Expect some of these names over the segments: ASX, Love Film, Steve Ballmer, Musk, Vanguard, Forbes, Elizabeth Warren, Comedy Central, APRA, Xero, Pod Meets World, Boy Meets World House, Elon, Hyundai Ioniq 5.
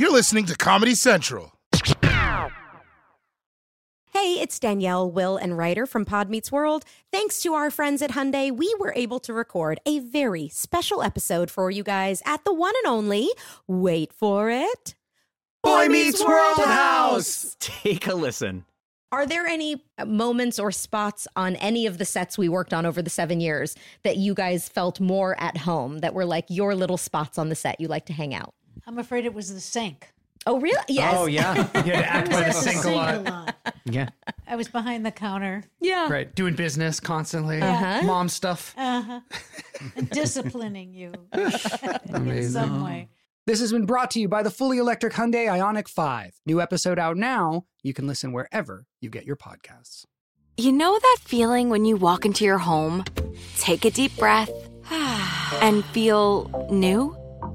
You're listening to Comedy Central. Hey, it's Danielle, Will, and Ryder from Pod Meets World. Thanks to our friends at Hyundai, we were able to record a very special episode for you guys at the one and only, wait for it, Boy Meets World House. Take a listen. Are there any moments or spots on any of the sets we worked on over the 7 years that you guys felt more at home, that were like your little spots on the set you like to hang out? I'm afraid it was the sink. Oh, really? Yes. Oh, yeah. You had to act by the sink a lot. Yeah. I was behind the counter. Yeah. Right. Doing business constantly. Uh-huh. Mom stuff. Uh-huh. Disciplining you in some way. This has been brought to you by the fully electric Hyundai Ioniq 5. New episode out now. You can listen wherever you get your podcasts. You know that feeling when you walk into your home, take a deep breath, and feel new?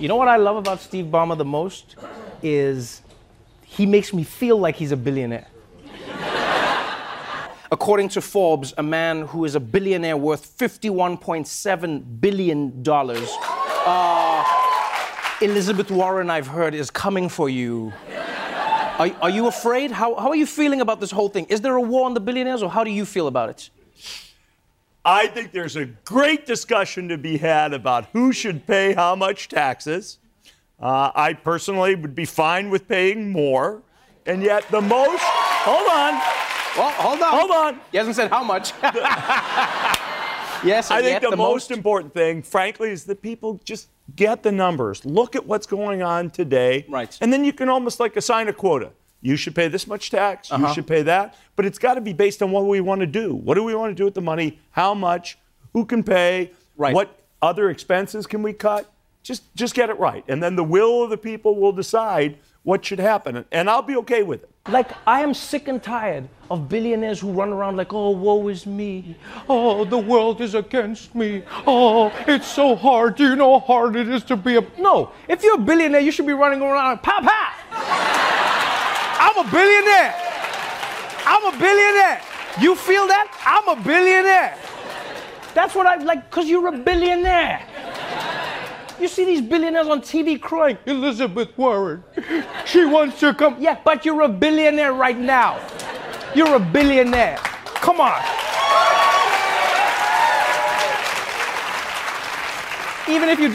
You know what I love about Steve Ballmer the most is he makes me feel like he's a billionaire. According to Forbes, a man who is a billionaire worth $51.7 billion, Elizabeth Warren, I've heard, is coming for you. Are you afraid? How are you feeling about this whole thing? Is there a war on the billionaires, or how do you feel about it? I think there's a great discussion to be had about who should pay how much taxes. I personally would be fine with paying more. And yet the most... Hold on. Well, hold on. He hasn't said how much. Yes, I think the most important thing, frankly, is that people just get the numbers. Look at what's going on today. Right. And then you can almost like assign a quota. You should pay this much tax, you should pay that. But it's got to be based on what we want to do. What do we want to do with the money? How much? Who can pay? Right. What other expenses can we cut? Just get it right. And then the will of the people will decide what should happen. And I'll be okay with it. Like, I am sick and tired of billionaires who run around like, oh, woe is me. Oh, the world is against me. Oh, it's so hard. Do you know how hard it is to be a... No, if you're a billionaire, you should be running around, pop. I'm a billionaire. I'm a billionaire. You feel that? I'm a billionaire. That's what I like, because you're a billionaire. You see these billionaires on TV crying, Elizabeth Warren, she wants to come. Yeah, but you're a billionaire right now. You're a billionaire. Come on. Even if you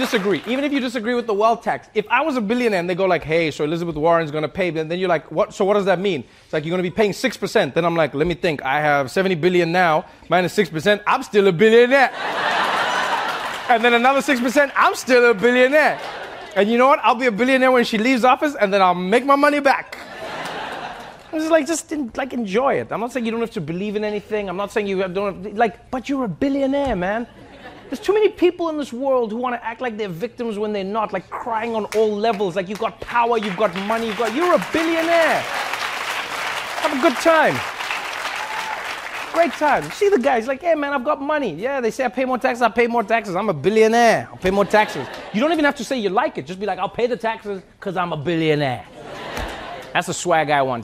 disagree with the wealth tax, if I was a billionaire and they go like, hey, so Elizabeth Warren's going to pay, then you're like, what? So what does that mean? It's like, you're going to be paying 6%. Then I'm like, let me think. I have 70 billion now, minus 6%. I'm still a billionaire. And then another 6%. I'm still a billionaire. And you know what? I'll be a billionaire when she leaves office, and then I'll make my money back. I'm just like, enjoy it. I'm not saying you don't have to believe in anything. I'm not saying you don't have, like, but you're a billionaire, man. There's too many people in this world who want to act like they're victims when they're not, like crying on all levels, like you've got power, you've got money, you're a billionaire. Have a good time. Great time. See the guys like, hey man, I've got money. Yeah, they say I pay more taxes. I'm a billionaire. I'll pay more taxes. You don't even have to say you like it. Just be like, I'll pay the taxes because I'm a billionaire. That's the swag I want.